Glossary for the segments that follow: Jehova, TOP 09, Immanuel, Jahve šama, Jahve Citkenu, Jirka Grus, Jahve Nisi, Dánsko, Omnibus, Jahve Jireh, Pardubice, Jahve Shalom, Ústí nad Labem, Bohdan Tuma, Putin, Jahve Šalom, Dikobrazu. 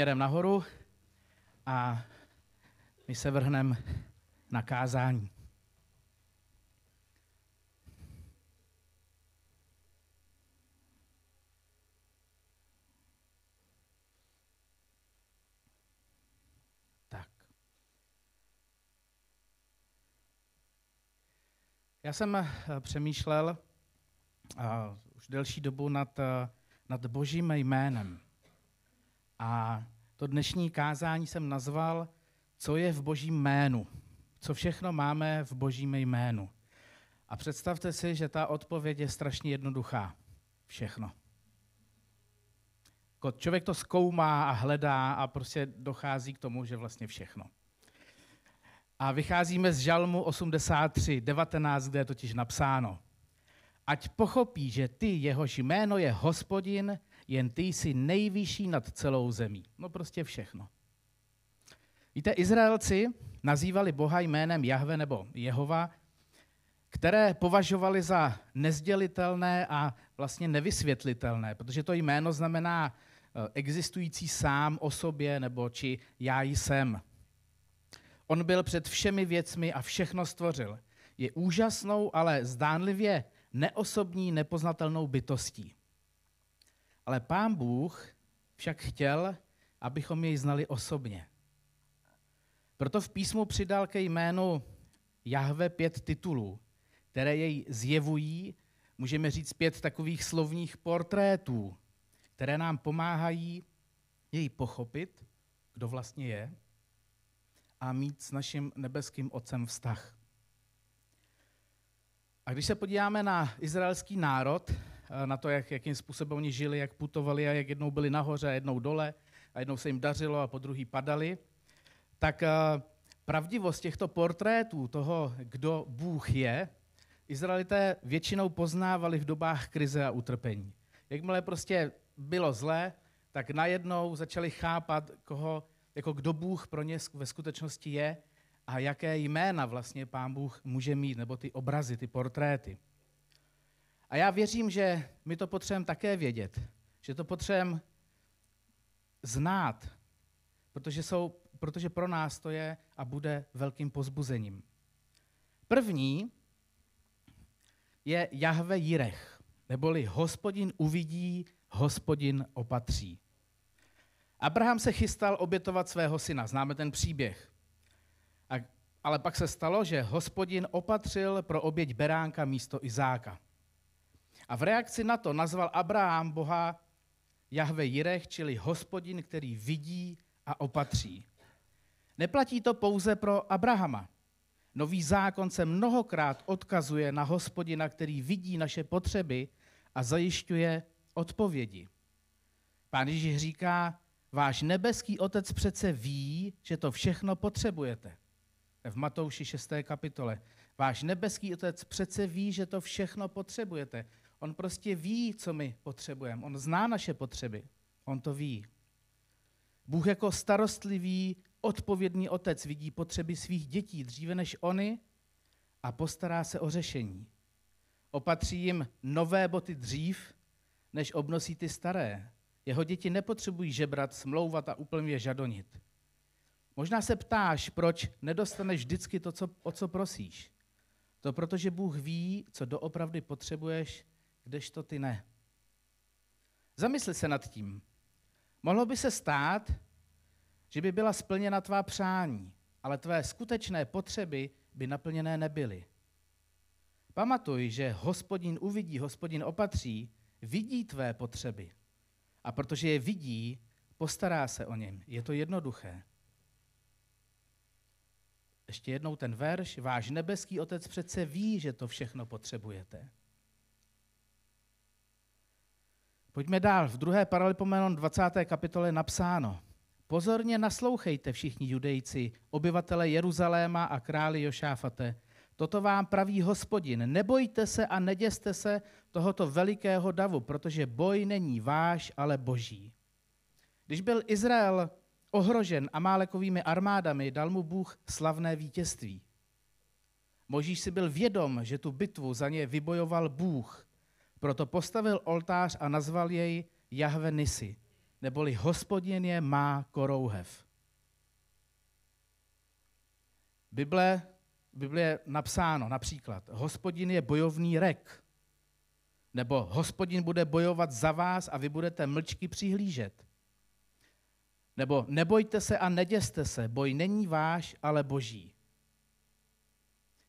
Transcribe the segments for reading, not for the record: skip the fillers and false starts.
směrem nahoru a my se vrhneme na kázání. Já jsem přemýšlel už delší dobu nad Božím jménem. A to dnešní kázání jsem nazval Co je v Božím jménu? Co všechno máme v Božím jménu? A představte si, že ta odpověď je strašně jednoduchá. Všechno. Člověk to zkoumá a hledá a prostě dochází k tomu, že vlastně všechno. A vycházíme z Žalmu 83, 19, kde je totiž napsáno. Ať pochopí, že ty, jehož jméno je Hospodin, jen ty jsi nejvyšší nad celou zemí. No prostě všechno. Víte, Izraelci nazývali Boha jménem Jahve nebo Jehova, které považovali za nezdělitelné a vlastně nevysvětlitelné, protože to jméno znamená existující sám o sobě nebo či já jsem. On byl před všemi věcmi a všechno stvořil. Je úžasnou, ale zdánlivě neosobní, nepoznatelnou bytostí. Ale Pán Bůh však chtěl, abychom jej znali osobně. Proto v písmu přidal ke jménu Jahve 5 titulů, které jej zjevují, můžeme říct 5 takových slovních portrétů, které nám pomáhají jej pochopit, kdo vlastně je, a mít s naším nebeským otcem vztah. A když se podíváme na izraelský národ, na to, jakým způsobem oni žili, jak putovali a jak jednou byli nahoře a jednou dole a jednou se jim dařilo a po druhý padali, tak pravdivost těchto portrétů toho, kdo Bůh je, Izraelité většinou poznávali v dobách krize a utrpení. Jakmile prostě bylo zlé, tak najednou začali chápat, jako kdo Bůh pro ně ve skutečnosti je a jaké jména vlastně Pán Bůh může mít, nebo ty obrazy, ty portréty. A já věřím, že my to potřebujeme také vědět, že to potřebujeme znát, protože pro nás to je a bude velkým povzbuzením. První je Jahve Jireh, neboli Hospodin uvidí, Hospodin opatří. Abraham se chystal obětovat svého syna, známe ten příběh. Ale pak se stalo, že Hospodin opatřil pro oběť beránka místo Izáka. A v reakci na to nazval Abraham Boha Jahve Jireh, čili Hospodin, který vidí a opatří. Neplatí to pouze pro Abrahama. Nový zákon se mnohokrát odkazuje na Hospodina, který vidí naše potřeby a zajišťuje odpovědi. Pán Ježíš říká, váš nebeský otec přece ví, že to všechno potřebujete. V Matouši 6. kapitole. Váš nebeský otec přece ví, že to všechno potřebujete. On prostě ví, co my potřebujeme. On zná naše potřeby. On to ví. Bůh jako starostlivý, odpovědný otec vidí potřeby svých dětí dříve než oni a postará se o řešení. Opatří jim nové boty dřív, než obnosí ty staré. Jeho děti nepotřebují žebrat, smlouvat a úplně žadonit. Možná se ptáš, proč nedostaneš vždycky to, o co prosíš. To protože Bůh ví, co doopravdy potřebuješ, kdežto ty ne. Zamysli se nad tím. Mohlo by se stát, že by byla splněna tvá přání, ale tvé skutečné potřeby by naplněné nebyly. Pamatuj, že Hospodin uvidí, Hospodin opatří, vidí tvé potřeby. A protože je vidí, postará se o něm. Je to jednoduché. Ještě jednou ten verš. Váš nebeský otec přece ví, že to všechno potřebujete. Pojďme dál. V 2. Paralipomenon 20. kapitole napsáno. Pozorně naslouchejte všichni judejci, obyvatele Jeruzaléma a králi Jošáfate. Toto vám praví Hospodin, nebojte se a neděste se tohoto velikého davu, protože boj není váš, ale boží. Když byl Izrael ohrožen Amálekovými armádami, dal mu Bůh slavné vítězství. Mojžíš si byl vědom, že tu bitvu za ně vybojoval Bůh, proto postavil oltář a nazval jej Jahve Nisi, neboli Hospodin je má korouhev. Bible je napsáno například, Hospodin je bojovný rek, nebo Hospodin bude bojovat za vás a vy budete mlčky přihlížet. Nebo nebojte se a neděste se, boj není váš, ale boží.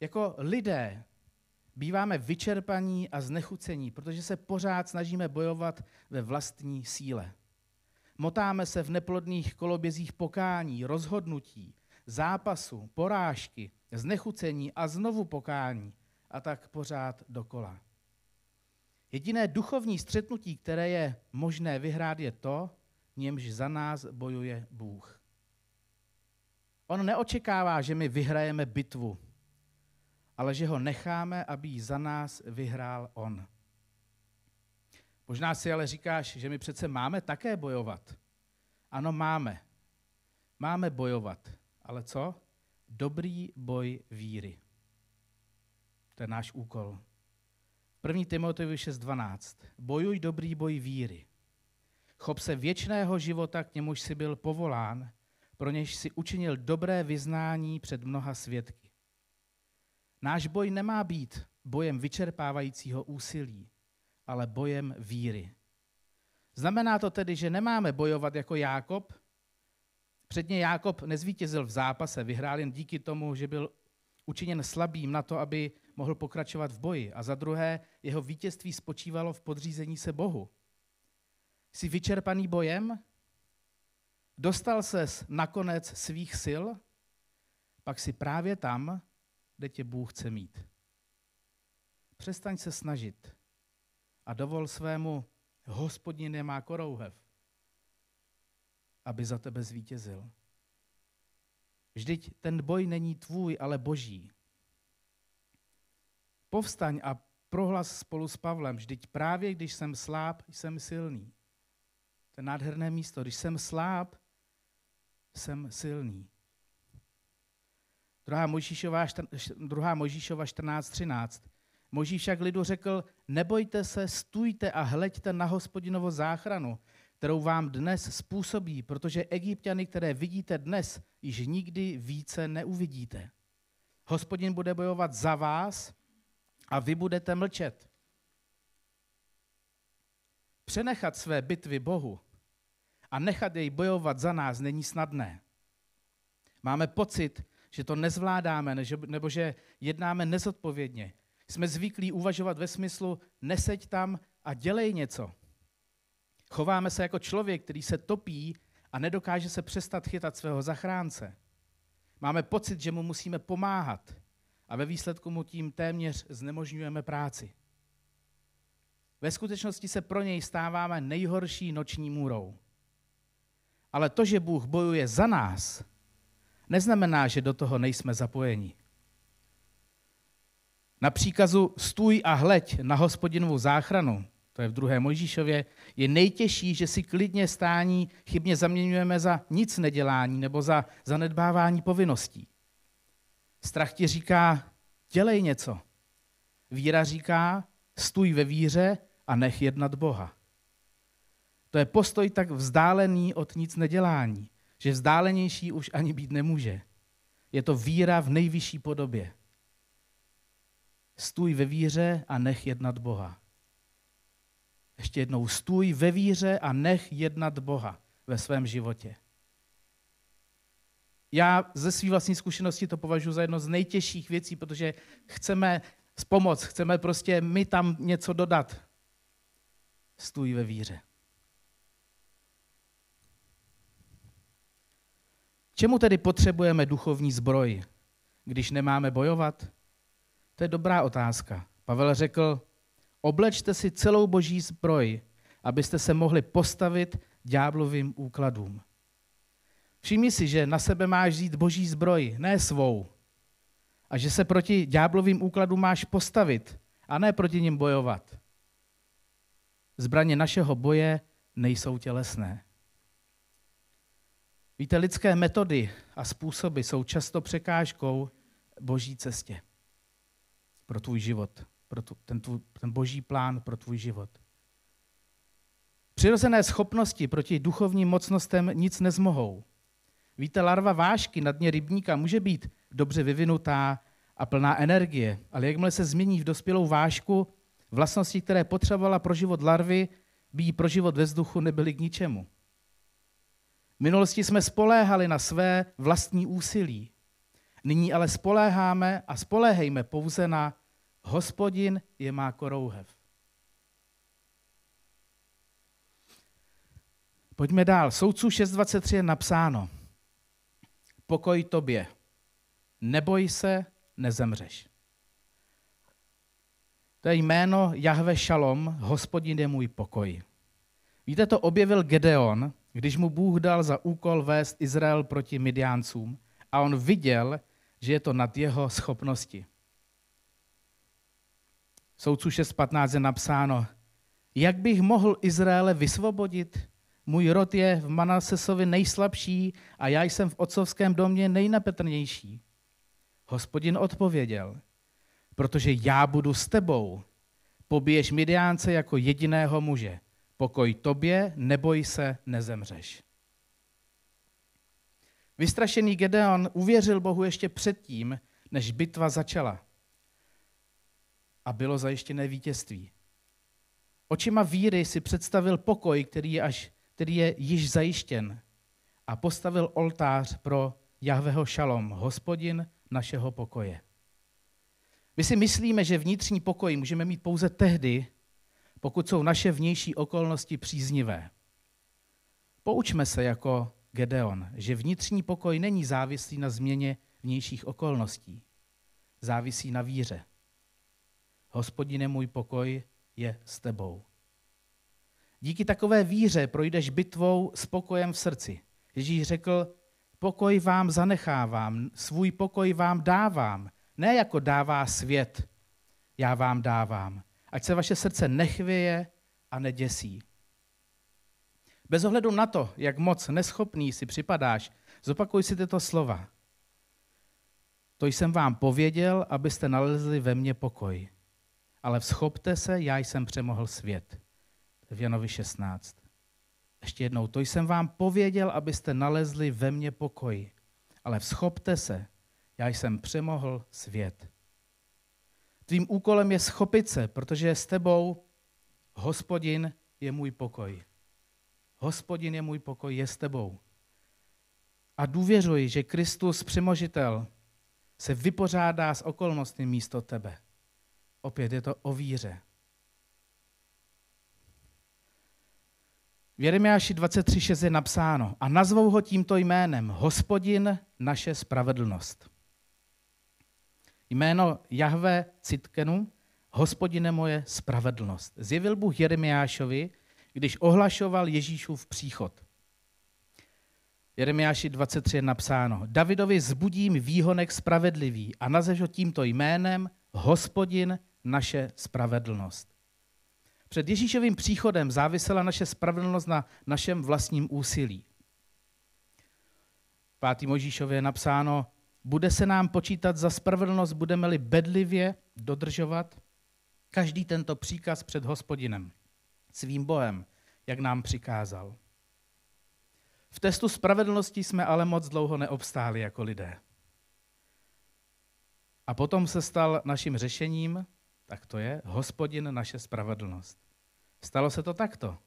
Jako lidé býváme vyčerpaní a znechucení, protože se pořád snažíme bojovat ve vlastní síle. Motáme se v neplodných kolobězích pokání, rozhodnutí, zápasu, porážky, znechucení a znovu pokání a tak pořád dokola. Jediné duchovní střetnutí, které je možné vyhrát, je to, v němž za nás bojuje Bůh. On neočekává, že my vyhrajeme bitvu, ale že ho necháme, aby ji za nás vyhrál on. Možná si ale říkáš, že my přece máme také bojovat. Ano, máme. Máme bojovat. Ale co? Dobrý boj víry. To je náš úkol. 1. Timotejovi 6.12. Bojuj dobrý boj víry. Chop se věčného života, k němuž si byl povolán, pro něž si učinil dobré vyznání před mnoha svědky. Náš boj nemá být bojem vyčerpávajícího úsilí, ale bojem víry. Znamená to tedy, že nemáme bojovat jako Jákob. Předně Jákob nezvítězil v zápase, vyhrál jen díky tomu, že byl učiněn slabým na to, aby mohl pokračovat v boji. A za druhé, jeho vítězství spočívalo v podřízení se Bohu. Jsi vyčerpaný bojem? Dostal ses na konec svých sil? Pak jsi právě tam, kde tě Bůh chce mít. Přestaň se snažit a dovol svému Hospodin nemá korouhev, aby za tebe zvítězil. Vždyť ten boj není tvůj, ale boží. Povstaň a prohlas spolu s Pavlem, vždyť právě když jsem sláb, jsem silný. To je nádherné místo, když jsem sláb, jsem silný. 2. Mojžíšova 14.13. Mojžíš však lidu řekl, nebojte se, stůjte a hleďte na Hospodinovu záchranu, kterou vám dnes způsobí, protože Egypťany, které vidíte dnes, již nikdy více neuvidíte. Hospodin bude bojovat za vás a vy budete mlčet. Přenechat své bitvy Bohu a nechat jej bojovat za nás není snadné. Máme pocit, že to nezvládáme, nebo že jednáme nezodpovědně. Jsme zvyklí uvažovat ve smyslu neseď tam a dělej něco. Chováme se jako člověk, který se topí a nedokáže se přestat chytat svého zachránce. Máme pocit, že mu musíme pomáhat a ve výsledku mu tím téměř znemožňujeme práci. Ve skutečnosti se pro něj stáváme nejhorší noční můrou. Ale to, že Bůh bojuje za nás, neznamená, že do toho nejsme zapojeni. Na příkazu stůj a hleď na Hospodinovu záchranu, to je v 2. Mojžíšově, je nejtěžší, že si klidně stání chybně zaměňujeme za nic nedělání nebo za zanedbávání povinností. Strach ti říká, dělej něco. Víra říká, stůj ve víře a nech jednat Boha. To je postoj tak vzdálený od nic nedělání, že vzdálenější už ani být nemůže. Je to víra v nejvyšší podobě. Stůj ve víře a nech jednat Boha. Ještě jednou, stůj ve víře a nech jednat Boha ve svém životě. Já ze své vlastní zkušenosti to považuji za jedno z nejtěžších věcí, protože chceme prostě my tam něco dodat. Stůj ve víře. Čemu tedy potřebujeme duchovní zbroj, když nemáme bojovat? To je dobrá otázka. Pavel řekl, oblečte si celou boží zbroj, abyste se mohli postavit ďáblovým úkladům. Všimni si, že na sebe máš vzít boží zbroj, ne svou. A že se proti ďáblovým úkladům máš postavit a ne proti nim bojovat. Zbraně našeho boje nejsou tělesné. Víte, lidské metody a způsoby jsou často překážkou boží cestě pro tvůj život, pro ten boží plán pro tvůj život. Přirozené schopnosti proti duchovním mocnostem nic nezmohou. Víte, larva vášky na dně rybníka může být dobře vyvinutá a plná energie, ale jakmile se změní v dospělou vášku, vlastnosti, které potřebovala pro život larvy, by jí pro život ve vzduchu nebyly k ničemu. V minulosti jsme spoléhali na své vlastní úsilí. Nyní ale spoléháme a spoléhejme pouze na Hospodin je má korouhev. Pojďme dál. Soudců 6.23 je napsáno. Pokoj tobě. Neboj se, nezemřeš. To je jméno Jahve Shalom, Hospodin je můj pokoj. Víte, to objevil Gedeon, když mu Bůh dal za úkol vést Izrael proti Midiáncům a on viděl, že je to nad jeho schopnosti. V Soudců 6.15 je napsáno, jak bych mohl Izraele vysvobodit? Můj rod je v Manasesovi nejslabší a já jsem v otcovském domě nejnapetrnější. Hospodin odpověděl, protože já budu s tebou, pobiješ Midiánce jako jediného muže. Pokoj tobě, neboj se, nezemřeš. Vystrašený Gedeon uvěřil Bohu ještě předtím, než bitva začala. A bylo zajištěné vítězství. Očima víry si představil pokoj, který je již zajištěn a postavil oltář pro Jahveho Šalom, Hospodin našeho pokoje. My si myslíme, že vnitřní pokoj můžeme mít pouze tehdy, pokud jsou naše vnější okolnosti příznivé. Poučme se jako Gedeon, že vnitřní pokoj není závislý na změně vnějších okolností. Závisí na víře. Hospodine, můj pokoj je s tebou. Díky takové víře projdeš bitvou s pokojem v srdci. Ježíš řekl, pokoj vám zanechávám, svůj pokoj vám dávám. Ne jako dává svět, já vám dávám. Ať se vaše srdce nechvěje a neděsí. Bez ohledu na to, jak moc neschopný si připadáš, zopakuj si tyto slova. To jsem vám pověděl, abyste nalezli ve mně pokoj. Ale vzchopte se, já jsem přemohl svět. V Janovi 16. Ještě jednou, to jsem vám pověděl, abyste nalezli ve mně pokoj. Ale vzchopte se, já jsem přemohl svět. Tvým úkolem je schopit se, protože s tebou Hospodin je můj pokoj. Hospodin je můj pokoj, je s tebou. A důvěřuj, že Kristus přemožitel se vypořádá s okolnostmi místo tebe. Opět je to o víře. V Jeremiáši 23.6 je napsáno a nazvou ho tímto jménem Hospodin naše spravedlnost. Jméno Jahve Citkenu, Hospodine moje spravedlnost, zjevil Bůh Jeremiášovi, když ohlašoval Ježíšův příchod. Jeremiáši 23 je napsáno, Davidovi zbudím výhonek spravedlivý a nazveš ho tímto jménem Hospodin naše spravedlnost. Před Ježíšovým příchodem závisela naše spravedlnost na našem vlastním úsilí. V 5. Mojžíšově je napsáno, bude se nám počítat za spravedlnost, budeme-li bedlivě dodržovat každý tento příkaz před Hospodinem, svým Bohem, jak nám přikázal. V testu spravedlnosti jsme ale moc dlouho neobstáli jako lidé. A potom se stal naším řešením, tak to je, Hospodin naše spravedlnost. Stalo se to takto.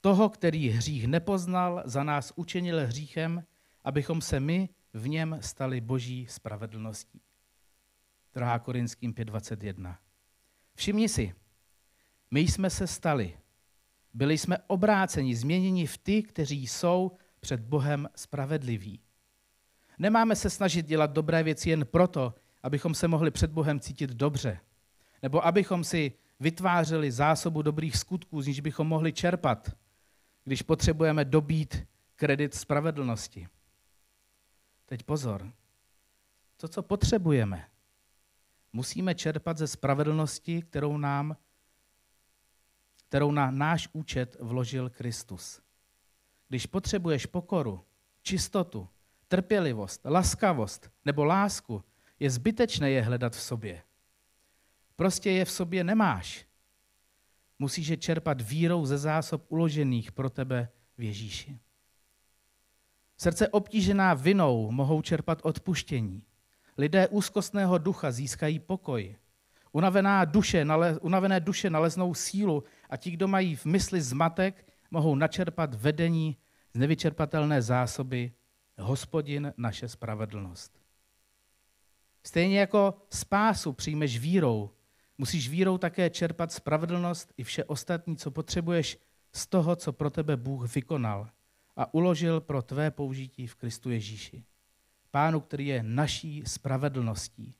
Toho, který hřích nepoznal, za nás učinil hříchem, abychom se my v něm stali boží spravedlností. 2. Korinským 5.21. Všimni si, my jsme se stali, byli jsme obráceni, změněni v ty, kteří jsou před Bohem spravedliví. Nemáme se snažit dělat dobré věci jen proto, abychom se mohli před Bohem cítit dobře, nebo abychom si vytvářeli zásobu dobrých skutků, z níž bychom mohli čerpat, když potřebujeme dobít kredit spravedlnosti. Teď pozor, to, co potřebujeme, musíme čerpat ze spravedlnosti, kterou na náš účet vložil Kristus. Když potřebuješ pokoru, čistotu, trpělivost, laskavost nebo lásku, je zbytečné je hledat v sobě. Prostě je v sobě nemáš. musíš je čerpat vírou ze zásob uložených pro tebe v Ježíši. Srdce obtížená vinou mohou čerpat odpuštění. Lidé úzkostného ducha získají pokoj. Unavené duše naleznou sílu a ti, kdo mají v mysli zmatek, mohou načerpat vedení z nevyčerpatelné zásoby Hospodin naše spravedlnost. Stejně jako spásu přijmeš vírou, musíš vírou také čerpat spravedlnost i vše ostatní, co potřebuješ z toho, co pro tebe Bůh vykonal a uložil pro tvé použití v Kristu Ježíši, Pánu, který je naší spravedlností.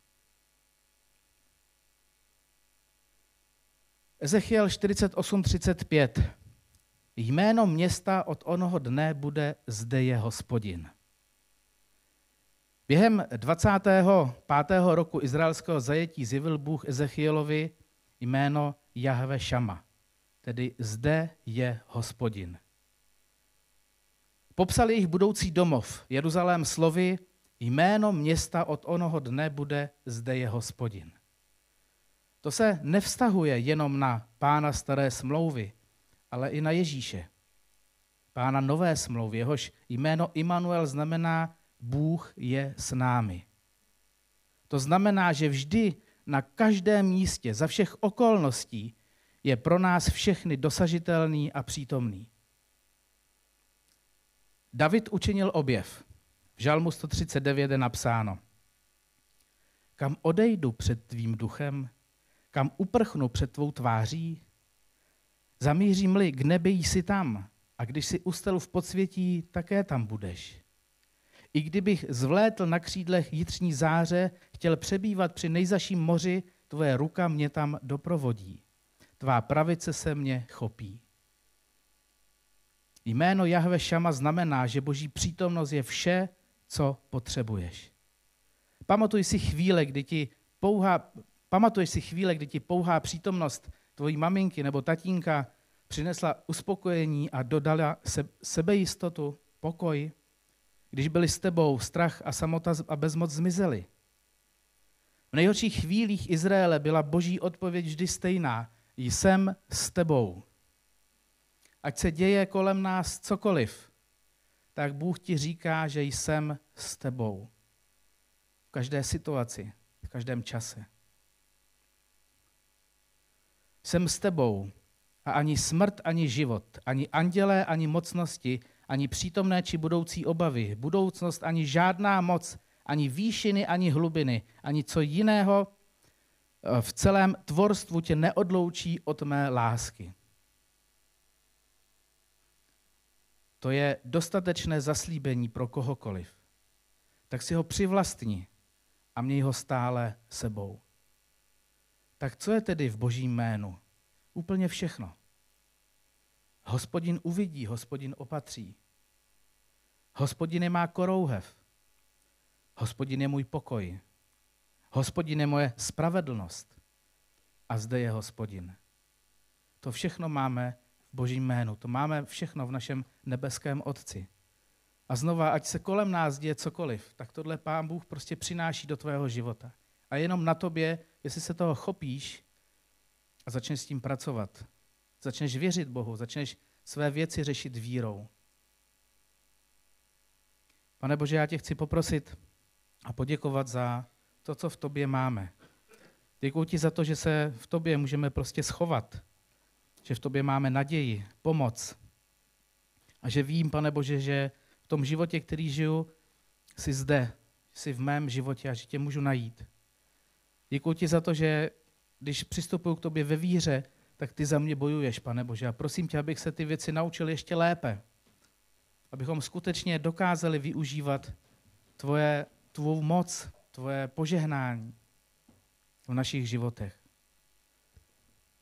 Ezechiel 48:35. Jméno města od onoho dne bude Zde je Hospodin. Během 25. roku izraelského zajetí zjevil Bůh Ezechielovi jméno Jahve Šama, tedy Zde je Hospodin. Popsal jejich budoucí domov, Jeruzalém, slovy: jméno města od onoho dne bude Zde je Hospodin. To se nevztahuje jenom na Pána staré smlouvy, ale i na Ježíše, Pána nové smlouvy, jehož jméno Immanuel znamená Bůh je s námi. To znamená, že vždy, na každém místě, za všech okolností je pro nás všechny dosažitelný a přítomný. David učinil objev. V Žalmu 139 je napsáno: Kam odejdu před tvým duchem, kam uprchnu před tvou tváří? Zamířím-li k nebi, jsi tam, a když si ustel v podsvětí, také tam budeš. I kdybych zvlétl na křídlech jitřní záře, chtěl přebývat při nejzaším moři, tvoje ruka mě tam doprovodí. Tvá pravice se mě chopí. Jméno Jahve Šama znamená, že Boží přítomnost je vše, co potřebuješ. Pamatuješ si chvíle, kdy ti pouhá přítomnost tvojí maminky nebo tatínka přinesla uspokojení a dodala sebejistotu, pokoj? Když byli s tebou, strach a samota a bezmoc zmizely. V nejhorších chvílích Izraele byla Boží odpověď vždy stejná: jsem s tebou. Ať se děje kolem nás cokoliv, tak Bůh ti říká, že jsem s tebou. V každé situaci, v každém čase. Jsem s tebou a ani smrt, ani život, ani andělé, ani mocnosti, ani přítomné či budoucí obavy, budoucnost, ani žádná moc, ani výšiny, ani hlubiny, ani co jiného v celém tvorstvu tě neodloučí od mé lásky. To je dostatečné zaslíbení pro kohokoliv. Tak si ho přivlastni a měj ho stále sebou. Tak co je tedy v Božím jménu? Úplně všechno. Hospodin uvidí, Hospodin opatří. Hospodin je má korouhev. Hospodin je můj pokoj. Hospodin je moje spravedlnost. A zde je Hospodin. To všechno máme v Božím jménu. To máme všechno v našem nebeském Otci. A znova, ať se kolem nás děje cokoliv, tak tohle Pán Bůh prostě přináší do tvého života. A jenom na tobě, jestli se toho chopíš a začneš s tím pracovat. Začneš věřit Bohu, začneš své věci řešit vírou. Pane Bože, já tě chci poprosit a poděkovat za to, co v tobě máme. Děkuji ti za to, že se v tobě můžeme prostě schovat, že v tobě máme naději, pomoc. A že vím, Pane Bože, že v tom životě, který žiju, jsi zde, jsi v mém životě a že tě můžu najít. Děkuji ti za to, že když přistupuju k tobě ve víře, tak ty za mě bojuješ, Pane Bože. A prosím tě, abych se ty věci naučil ještě lépe. Abychom skutečně dokázali využívat tvou moc, tvoje požehnání v našich životech.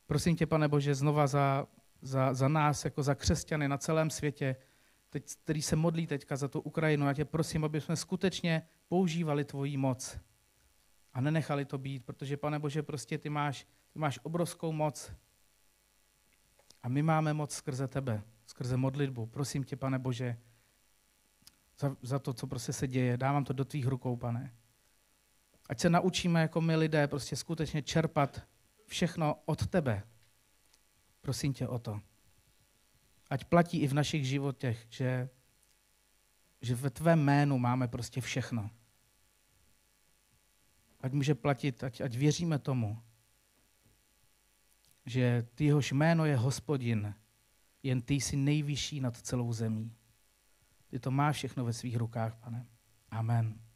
Prosím tě, Pane Bože, znova za nás, jako za křesťany na celém světě, který se modlí teďka za tu Ukrajinu. Já tě prosím, aby jsme skutečně používali tvoji moc a nenechali to být, protože, Pane Bože, prostě ty máš obrovskou moc. A my máme moc skrze tebe, skrze modlitbu. Prosím tě, Pane Bože, za to, co prostě se děje. Dávám to do tvých rukou, Pane. Ať se naučíme jako my lidé prostě skutečně čerpat všechno od tebe. Prosím tě o to. Ať platí i v našich životech, že ve tvém jménu máme prostě všechno. Ať může platit, ať věříme tomu, že tyhož jméno je Hospodin, jen ty jsi nejvyšší nad celou zemí. Ty to máš všechno ve svých rukách, Pane. Amen.